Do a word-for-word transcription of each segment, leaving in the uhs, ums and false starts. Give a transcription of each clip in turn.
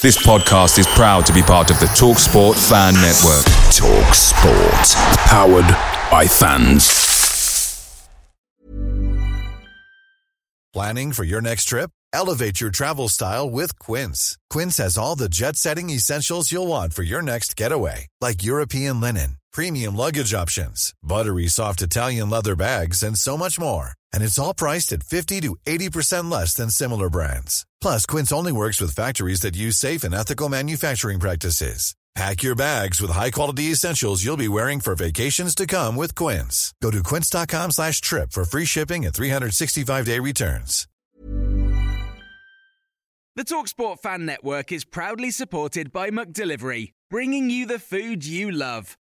This podcast is proud to be part of the TalkSport Fan Network. TalkSport. Powered by fans. Planning for your next trip? Elevate your travel style with Quince. Quince has all the jet-setting essentials you'll want for your next getaway, like European linen, premium luggage options, buttery soft Italian leather bags, and so much more. And it's all priced at fifty to eighty percent less than similar brands. Plus, Quince only works with factories that use safe and ethical manufacturing practices. Pack your bags with high-quality essentials you'll be wearing for vacations to come with Quince. Go to quince.com slash trip for free shipping and three sixty-five day returns. The TalkSport Fan Network is proudly supported by McDelivery, bringing you the food you love.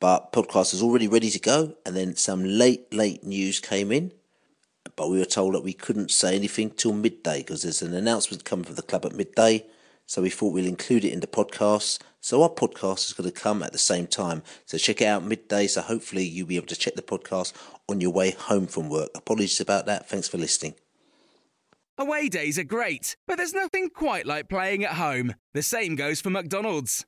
But podcast was already ready to go, and then some late, late news came in. But we were told that we couldn't say anything till midday because there's an announcement coming from the club at midday. So we thought we'll include it in the podcast. So our podcast is going to come at the same time. So check it out midday. So hopefully you'll be able to check the podcast on your way home from work. Apologies about that. Thanks for listening. Away days are great, but there's nothing quite like playing at home. The same goes for McDonald's.